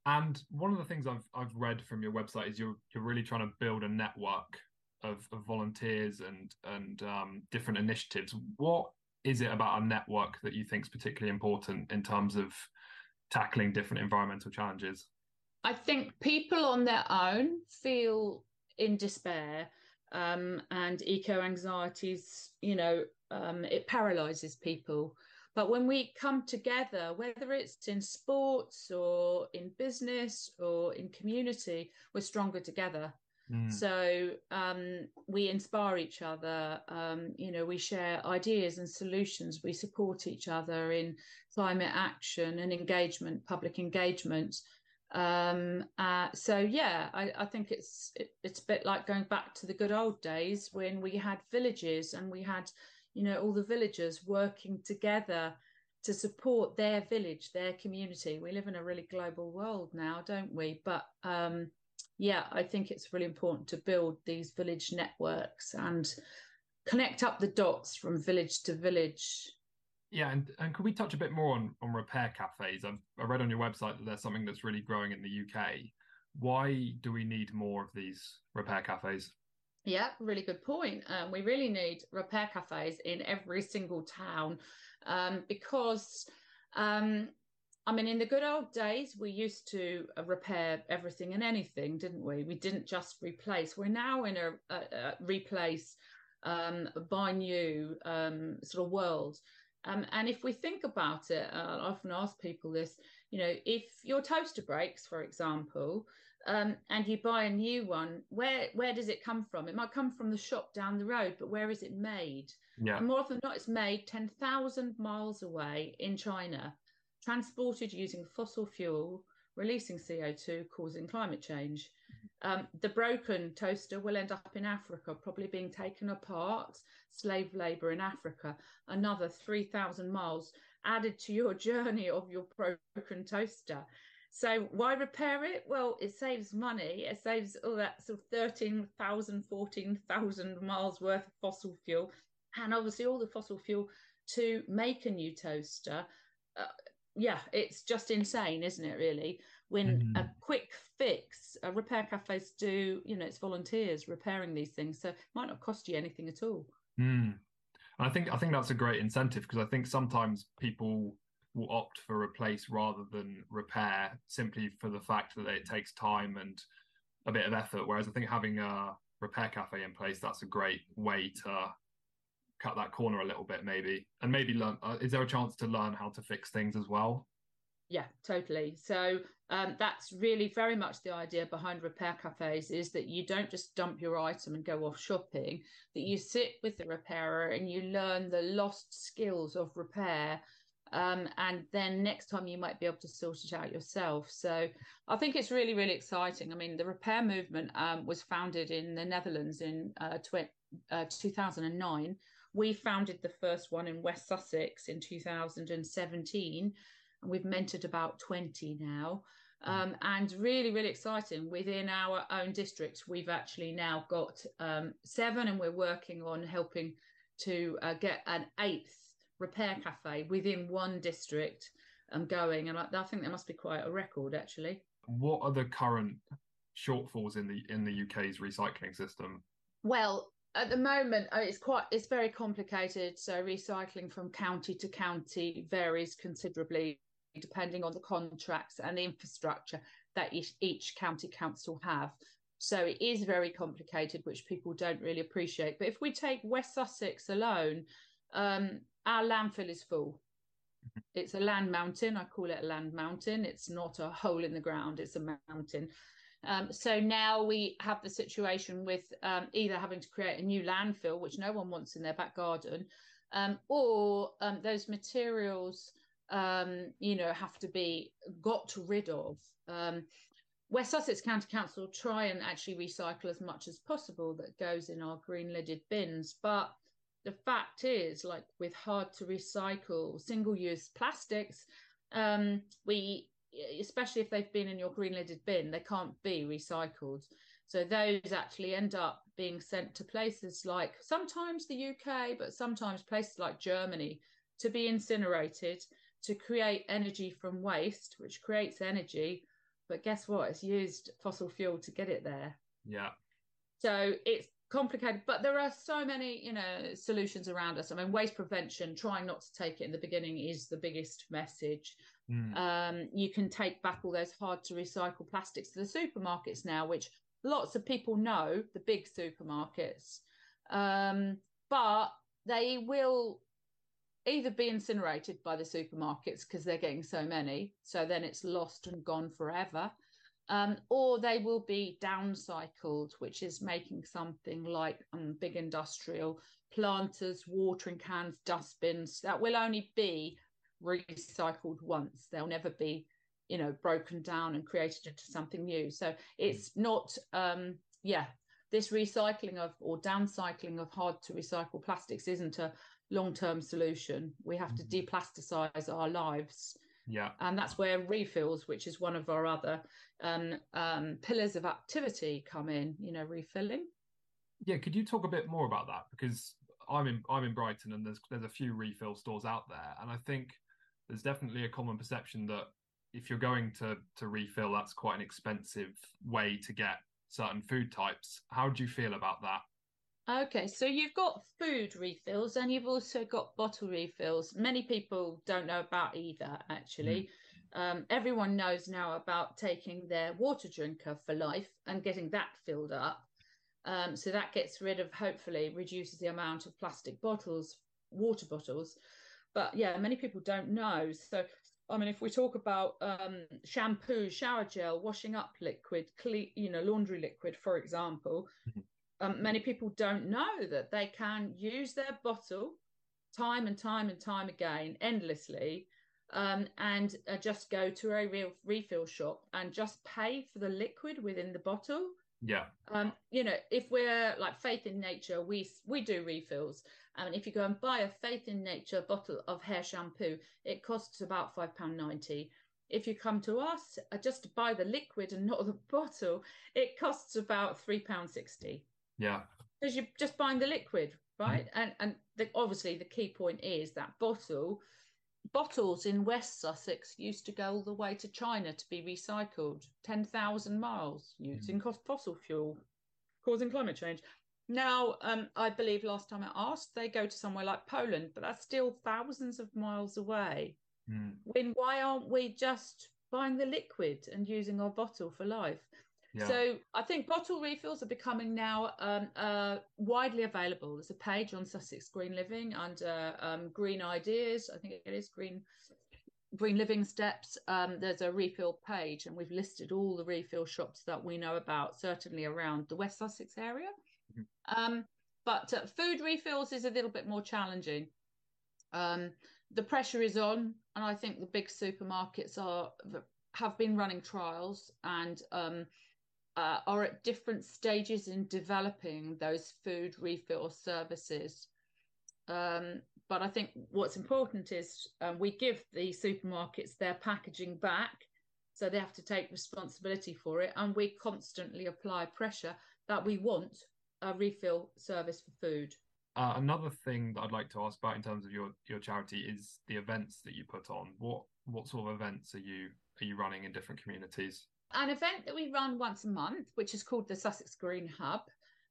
And one of the things I've I've read from your website is you're you're really trying to build a network of, of volunteers and and um, different initiatives. What is it about a network that you think is particularly important in terms of tackling different environmental challenges? I think people on their own feel in despair um, and eco-anxieties, you know, um, it paralyses people. But when we come together, whether it's in sports or in business or in community, we're stronger together. Mm. So um, we inspire each other. Um, you know, we share ideas and solutions. We support each other in climate action and engagement, public engagement. Um, uh, so, yeah, I, I think it's it, it's a bit like going back to the good old days when we had villages and we had, you know, all the villagers working together to support their village, their community. We live in a really global world now, don't we? But, um, yeah, I think it's really important to build these village networks and connect up the dots from village to village. Yeah, and, and could we touch a bit more on, on repair cafes? I've, I read on your website that there's something that's really growing in the U K. Why do we need more of these repair cafes? Yeah, really good point. Um, we really need repair cafes in every single town um, because, um, I mean, in the good old days, we used to repair everything and anything, didn't we? We didn't just replace. We're now in a, a, a replace, um, buy new um, sort of world. Um, and if we think about it, uh, I often ask people this, you know, if your toaster breaks, for example, um, and you buy a new one, where where does it come from? It might come from the shop down the road, but where is it made? Yeah. And more often than not, it's made ten thousand miles away in China, transported using fossil fuel, releasing C O two, causing climate change. Um, the broken toaster will end up in Africa, probably being taken apart, slave labour in Africa, another three thousand miles added to your journey of your broken toaster. So why repair it? Well, it saves money. It saves all that sort of thirteen thousand, fourteen thousand miles worth of fossil fuel, and obviously all the fossil fuel to make a new toaster. Uh, Yeah, it's just insane, isn't it, really? When mm. a quick fix, uh, repair cafes do, you know, it's volunteers repairing these things. So it might not cost you anything at all. Mm. And I think I think that's a great incentive, because I think sometimes people will opt for replace rather than repair simply for the fact that it takes time and a bit of effort. Whereas I think having a repair cafe in place, that's a great way to cut that corner a little bit, maybe, and maybe learn uh, is there a chance to learn how to fix things as well? Yeah, totally. So um that's really very much the idea behind repair cafes, is that you don't just dump your item and go off shopping, that you sit with the repairer and you learn the lost skills of repair, um and then next time you might be able to sort it out yourself. So I think it's really, really exciting. I mean, the repair movement um was founded in the Netherlands in uh twenty Uh, two thousand nine. We founded the first one in West Sussex in two thousand seventeen, and we've mentored about twenty now, um, and really, really exciting. Within our own districts, we've actually now got um, seven, and we're working on helping to uh, get an eighth repair cafe within one district um, going, and I, I think that must be quite a record, actually. What are the current shortfalls in the in the U K's recycling system? Well, at the moment, it's quite it's very complicated. So recycling from county to county varies considerably depending on the contracts and the infrastructure that each, each county council have. So it is very complicated, which people don't really appreciate. But if we take West Sussex alone, um, our landfill is full. It's a land mountain. I call it a land mountain. It's not a hole in the ground. It's a mountain. Um, so now we have the situation with um, either having to create a new landfill, which no one wants in their back garden, um, or um, those materials, um, you know, have to be got rid of. Um, West Sussex County Council try and actually recycle as much as possible that goes in our green lidded bins. But the fact is, like with hard to recycle single use plastics, um, we, especially if they've been in your green lidded bin, they can't be recycled. So those actually end up being sent to places like sometimes the U K, but sometimes places like Germany, to be incinerated to create energy from waste, which creates energy. But guess what? It's used fossil fuel to get it there. Yeah. So it's complicated, but there are so many, you know, solutions around us. I mean, waste prevention, trying not to take it in the beginning is the biggest message. Mm. Um, you can take back all those hard to recycle plastics to the supermarkets now, which lots of people know, the big supermarkets. Um, but they will either be incinerated by the supermarkets because they're getting so many, so then it's lost and gone forever, um, or they will be downcycled, which is making something like um, big industrial planters, watering cans, dustbins, that will only be recycled once. They'll never be, you know, broken down and created into something new. So it's not, um, yeah, this recycling of or downcycling of hard to recycle plastics isn't a long-term solution. We have to deplasticize our lives. Yeah. And that's where refills, which is one of our other um, um, pillars of activity, come in, you know, refilling. Yeah. Could you talk a bit more about that? Because I'm in, I'm in Brighton and there's, there's a few refill stores out there. And I think there's definitely a common perception that if you're going to, to refill, that's quite an expensive way to get certain food types. How do you feel about that? Okay, so you've got food refills and you've also got bottle refills. Many people don't know about either, actually. Mm. Um, everyone knows now about taking their water drinker for life and getting that filled up. Um, so that gets rid of, hopefully, reduces the amount of plastic bottles, water bottles. But yeah, many people don't know. So, I mean, if we talk about um, shampoo, shower gel, washing up liquid, clean, you know, laundry liquid, for example, mm-hmm. Um, many people don't know that they can use their bottle time and time and time again, endlessly, um, and uh, just go to a real refill shop and just pay for the liquid within the bottle. Yeah. Um, you know, if we're like Faith in Nature, we we do refills. And if you go and buy a Faith in Nature bottle of hair shampoo, it costs about five pounds ninety. If you come to us uh, just to buy the liquid and not the bottle, it costs about three pounds sixty. Yeah, because you're just buying the liquid, right? Mm. And and the, obviously the key point is that bottle bottles in West Sussex used to go all the way to China to be recycled, ten thousand miles using mm. fossil fuel, causing climate change. Now, um, I believe last time I asked, they go to somewhere like Poland, but that's still thousands of miles away. Mm. When why aren't we just buying the liquid and using our bottle for life? Yeah. So I think bottle refills are becoming now um, uh, widely available. There's a page on Sussex Green Living under um, Green Ideas. I think it is Green Green Living Steps. Um, there's a refill page and we've listed all the refill shops that we know about, certainly around the West Sussex area. Mm-hmm. Um, but uh, food refills is a little bit more challenging. Um, the pressure is on, and I think the big supermarkets are have been running trials and um Uh, are at different stages in developing those food refill services. Um, but I think what's important is um, we give the supermarkets their packaging back, so they have to take responsibility for it. And we constantly apply pressure that we want a refill service for food. Uh, another thing that I'd like to ask about in terms of your, your charity is the events that you put on. What what sort of events are you are you running in different communities? An event that we run once a month, which is called the Sussex Green Hub.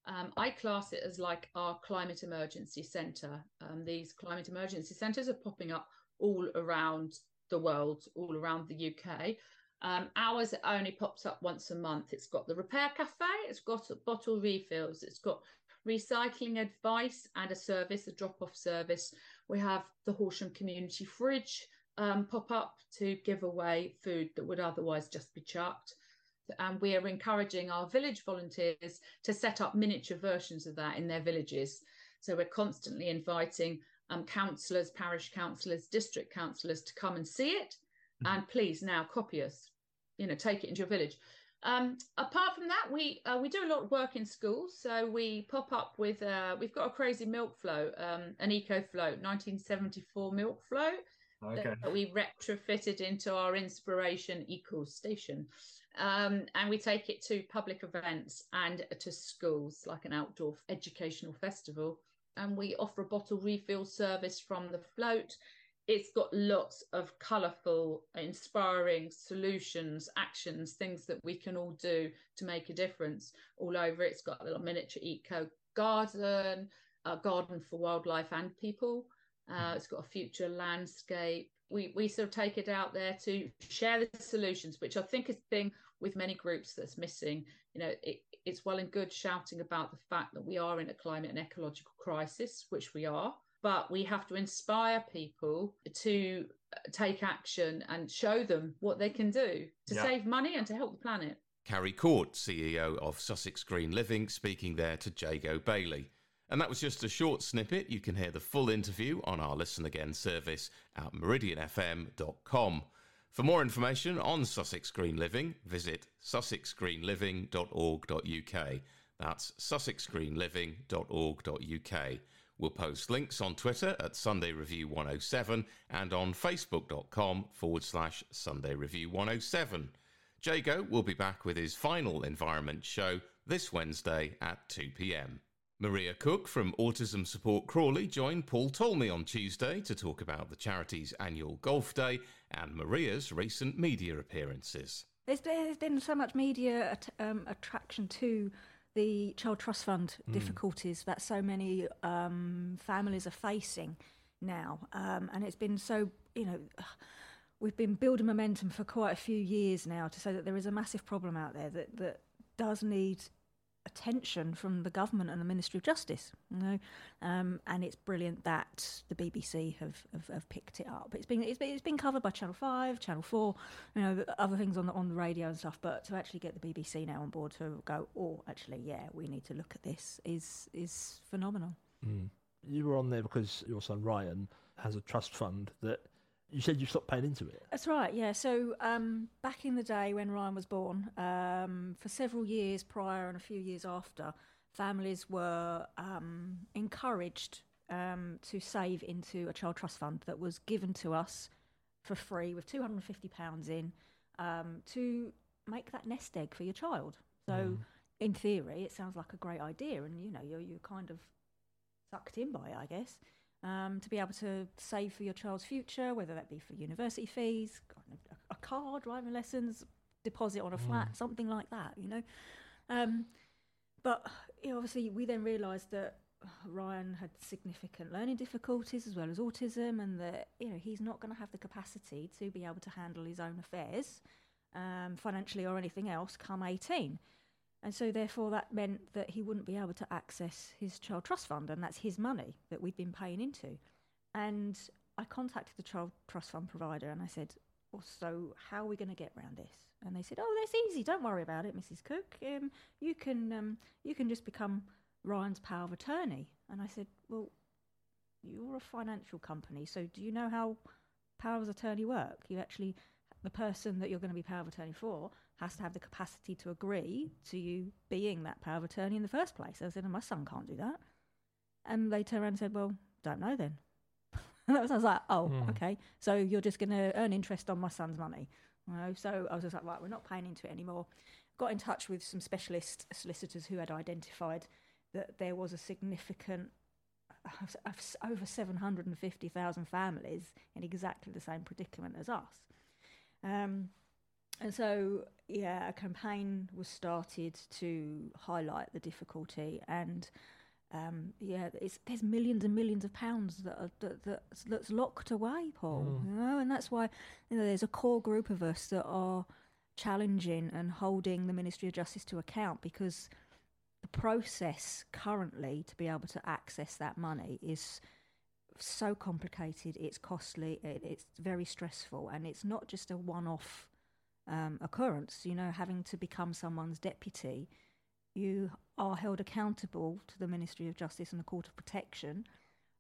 Um, I class it as like our climate emergency centre. Um, these climate emergency centres are popping up all around the world, all around the U K. Um, ours only pops up once a month. It's got the Repair Cafe, it's got bottle refills, it's got recycling advice and a service, a drop-off service. We have the Horsham Community Fridge, Um, pop up to give away food that would otherwise just be chucked. and we are encouraging our village volunteers to set up miniature versions of that in their villages. So we're constantly inviting um, councillors, parish councillors, district councillors to come and see it, and please now copy us, you know, take it into your village. Um, apart from that, we uh, we do a lot of work in schools. So we pop up with, uh, we've got a crazy milk float, um, an eco float, nineteen seventy-four milk float. Okay. That we retrofitted into our Inspiration Eco Station. Um, and we take it to public events and to schools, like an outdoor educational festival. And we offer a bottle refill service from the float. It's got lots of colourful, inspiring solutions, actions, things that we can all do to make a difference all over. It's got a little miniature eco garden, a garden for wildlife and people. Uh, it's got a future landscape. We we sort of take it out there to share the solutions, which I think is the thing with many groups that's missing. You know, it, it's well and good shouting about the fact that we are in a climate and ecological crisis, which we are. But we have to inspire people to take action and show them what they can do to yeah. save money and to help the planet. Carrie Cort, C E O of Sussex Green Living, speaking there to Jago Bayley. And that was just a short snippet. You can hear the full interview on our Listen Again service at meridian f m dot com. For more information on Sussex Green Living, visit sussex green living dot org dot u k. That's sussex green living dot org dot u k. We'll post links on Twitter at Sunday Review one oh seven and on facebook.com forward slash Sunday Review one oh seven. Jago will be back with his final Environment show this Wednesday at two p m. Maria Cook from Autism Support Crawley joined Paul Talmey on Tuesday to talk about the charity's annual golf day and Maria's recent media appearances. There's, there's been so much media att- um, attraction to the Child Trust Fund difficulties mm. that so many um, families are facing now. Um, and it's been so, you know, we've been building momentum for quite a few years now to say that there is a massive problem out there that, that does need attention from the government and the Ministry of Justice. You know? um, and it's brilliant that the B B C have, have, have picked it up. It's been, it's been it's been covered by Channel five, Channel four, you know, other things on the on the radio and stuff. But to actually get the B B C now on board to go, oh, actually, yeah, we need to look at this is is phenomenal. Mm. You were on there because your son Ryan has a trust fund that. You said you stopped paying into it. That's right, yeah. So um, back in the day when Ryan was born, um, for several years prior and a few years after, families were um, encouraged um, to save into a child trust fund that was given to us for free with two hundred fifty pounds in um, to make that nest egg for your child. So mm. in theory, it sounds like a great idea and, you know, you're, you're kind of sucked in by it, I guess. Um, to be able to save for your child's future, whether that be for university fees, a car, driving lessons, deposit on a flat, mm. something like that, you know. Um, but you know, obviously we then realised that Ryan had significant learning difficulties as well as autism and that, you know, he's not going to have the capacity to be able to handle his own affairs um, financially or anything else come eighteen. And so therefore that meant that he wouldn't be able to access his Child Trust Fund, and that's his money that we'd been paying into. And I contacted the Child Trust Fund provider and I said, well, so how are we going to get around this? And they said, oh, that's easy. Don't worry about it, Missus Cook. Um, you can um, you can just become Ryan's power of attorney. And I said, well, you're a financial company, so do you know how power of attorney work? You actually... the person that you're going to be power of attorney for has to have the capacity to agree to you being that power of attorney in the first place. I said, and my son can't do that. And they turned around and said, well, don't know then. And that was, I was like, oh, mm. okay. So you're just going to earn interest on my son's money. You know? So I was just like, right, we're not paying into it anymore. Got in touch with some specialist solicitors who had identified that there was a significant over seven hundred fifty thousand families in exactly the same predicament as us. Um, and so, yeah, a campaign was started to highlight the difficulty, and um, yeah, it's, there's millions and millions of pounds that are, that that's, that's locked away, Paul. Mm. You know, and that's why, you know, there's a core group of us that are challenging and holding the Ministry of Justice to account, because the process currently to be able to access that money is so complicated, it's costly, it, it's very stressful, and it's not just a one-off um, occurrence, you know, having to become someone's deputy, you are held accountable to the Ministry of Justice and the Court of Protection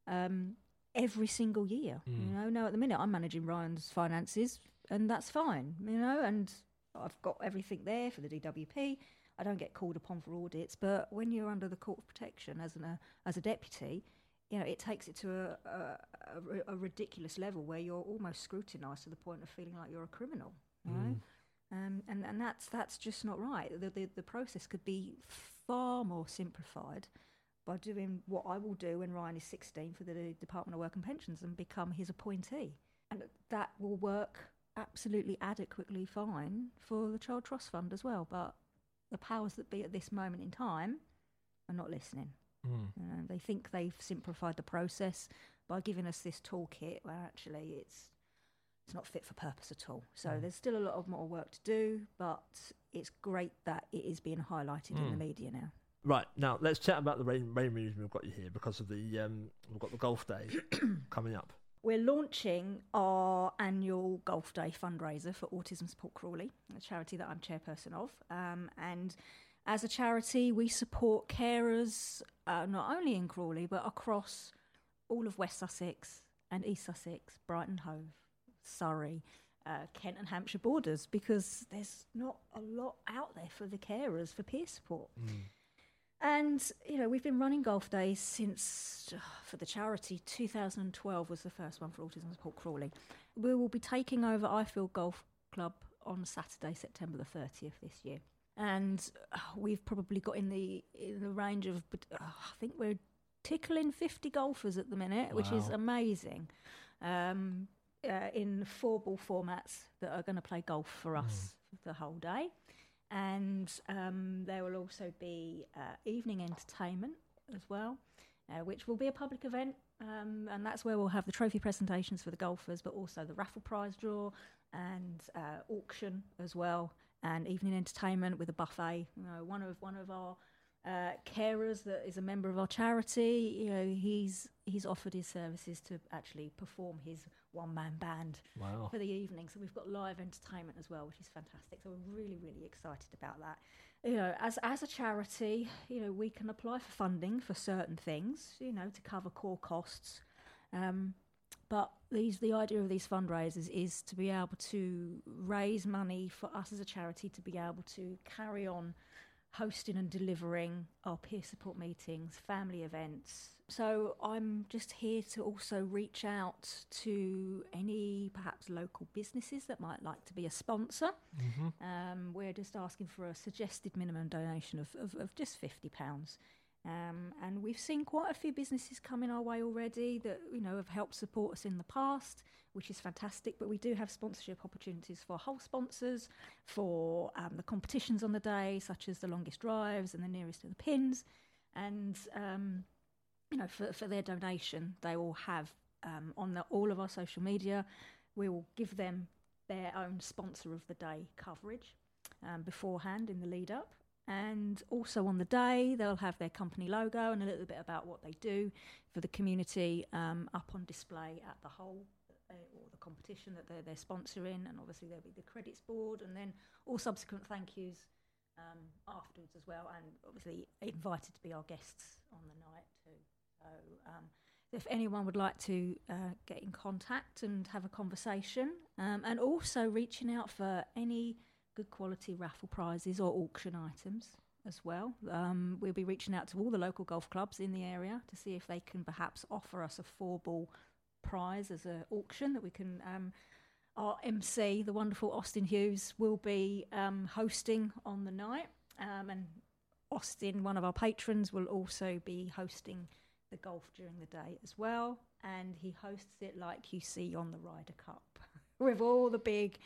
um, every single year. Mm. You know, now at the minute I'm managing Ryan's finances and that's fine, you know, and I've got everything there for the D W P. I don't get called upon for audits, but when you're under the Court of Protection as an, uh, as a deputy, you know, it takes it to a, a, a, a ridiculous level where you're almost scrutinised to the point of feeling like you're a criminal, you mm. know? Um, and and that's that's just not right. The, the the process could be far more simplified by doing what I will do when Ryan is sixteen for the Department of Work and Pensions and become his appointee, and that will work absolutely adequately fine for the Child Trust Fund as well. But the powers that be at this moment in time are not listening. Mm. You know, they think they've simplified the process by giving us this toolkit, where actually it's. It's not fit for purpose at all. So mm. there's still a lot of more work to do, but it's great that it is being highlighted mm. in the media now. Right, now let's chat about the main, main reason we've got you here, because of the um, we've got the golf day coming up. We're launching our annual golf day fundraiser for Autism Support Crawley, a charity that I'm chairperson of. Um, and as a charity, we support carers uh, not only in Crawley, but across all of West Sussex and East Sussex, Brighton Hove, Surrey, uh, Kent and Hampshire borders, because there's not a lot out there for the carers for peer support. Mm. And, you know, we've been running golf days since, for the charity, two thousand twelve was the first one for Autism Support Crawley. We will be taking over Ifield Golf Club on Saturday, September the thirtieth this year. And we've probably got in the, in the range of, uh, I think we're tickling fifty golfers at the minute, wow. which is amazing. Um Uh, in four ball formats that are going to play golf for us mm. the whole day. And um, there will also be uh, evening entertainment as well, uh, which will be a public event. Um, and that's where we'll have the trophy presentations for the golfers, but also the raffle prize draw and uh, auction as well. And evening entertainment with a buffet. You know, one of one of our uh, carers that is a member of our charity, you know, he's he's offered his services to actually perform his one-man band wow. for the evening. So we've got live entertainment as well, which is fantastic. So we're really, really excited about that. You know, as as a charity, you know, we can apply for funding for certain things, you know, to cover core costs. Um, but these the idea of these fundraisers is to be able to raise money for us as a charity to be able to carry on hosting and delivering our peer support meetings, family events. So I'm just here to also reach out to any perhaps local businesses that might like to be a sponsor. Mm-hmm. Um, we're just asking for a suggested minimum donation of, of, of just fifty pounds. Um, and we've seen quite a few businesses coming our way already that, you know, have helped support us in the past, which is fantastic. But we do have sponsorship opportunities for whole sponsors, for um, the competitions on the day, such as the longest drives and the nearest to the pins. And, um, you know, for, for their donation, they will have um, on the, all of our social media, we will give them their own sponsor of the day coverage um, beforehand in the lead up. And also on the day, they'll have their company logo and a little bit about what they do for the community um, up on display at the whole uh, or the competition that they're, they're sponsoring. And obviously there'll be the credits board and then all subsequent thank yous um, afterwards as well. And obviously invited to be our guests on the night too. So um, if anyone would like to uh, get in contact and have a conversation um, and also reaching out for any good quality raffle prizes or auction items as well. Um, we'll be reaching out to all the local golf clubs in the area to see if they can perhaps offer us a four-ball prize as an auction that we can... Um, our M C, the wonderful Austin Hughes, will be um, hosting on the night. Um, and Austin, one of our patrons, will also be hosting the golf during the day as well. And he hosts it like you see on the Ryder Cup with all the big...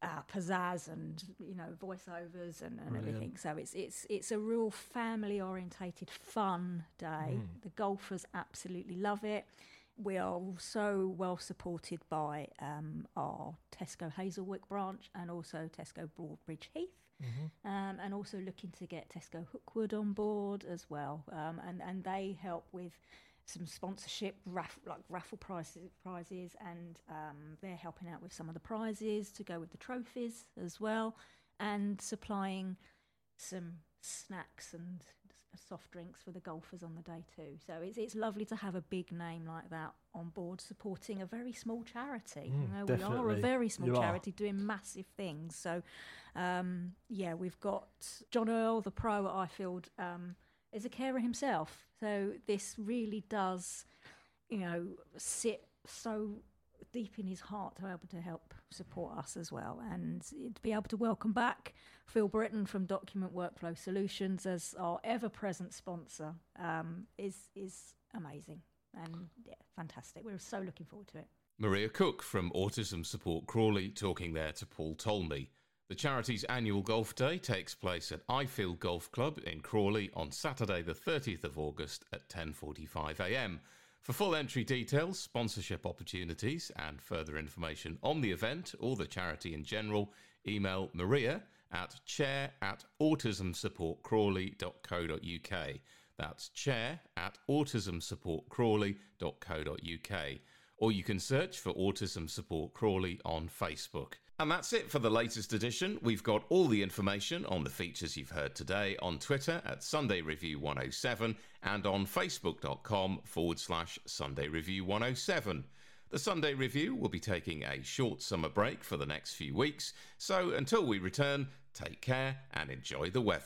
Uh, pizzazz and, you know, voiceovers and, and everything. So it's it's it's a real family orientated fun day. Mm. The golfers absolutely love it. We are also well supported by um, our Tesco Hazelwick branch and also Tesco Broadbridge Heath, mm-hmm. um, and also looking to get Tesco Hookwood on board as well. Um, and and they help with some sponsorship, raff, like raffle prizes, prizes and um, they're helping out with some of the prizes to go with the trophies as well, and supplying some snacks and soft drinks for the golfers on the day too. So it's it's lovely to have a big name like that on board supporting a very small charity. Mm, you know, we are a very small you charity are. doing massive things. So um, yeah, we've got John Earl, the pro at Ifield, um, is a carer himself. So this really does, you know, sit so deep in his heart to be able to help support us as well, and to be able to welcome back Phil Britton from Document Workflow Solutions as our ever-present sponsor um, is is amazing and yeah, fantastic. We're so looking forward to it. Maria Cook from Autism Support Crawley talking there to Paul Talmey. The charity's annual golf day takes place at Ifield Golf Club in Crawley on Saturday the thirtieth of August at ten forty-five a m. For full entry details, sponsorship opportunities and further information on the event or the charity in general, email Maria at chair at autism support crawley dot co dot u k. That's chair at autism support crawley dot co dot u k. Or you can search for Autism Support Crawley on Facebook. And that's it for the latest edition. We've got all the information on the features you've heard today on Twitter at Sunday Review one oh seven and on facebook.com forward slash Sunday Review one oh seven. The Sunday Review will be taking a short summer break for the next few weeks. So until we return, take care and enjoy the weather.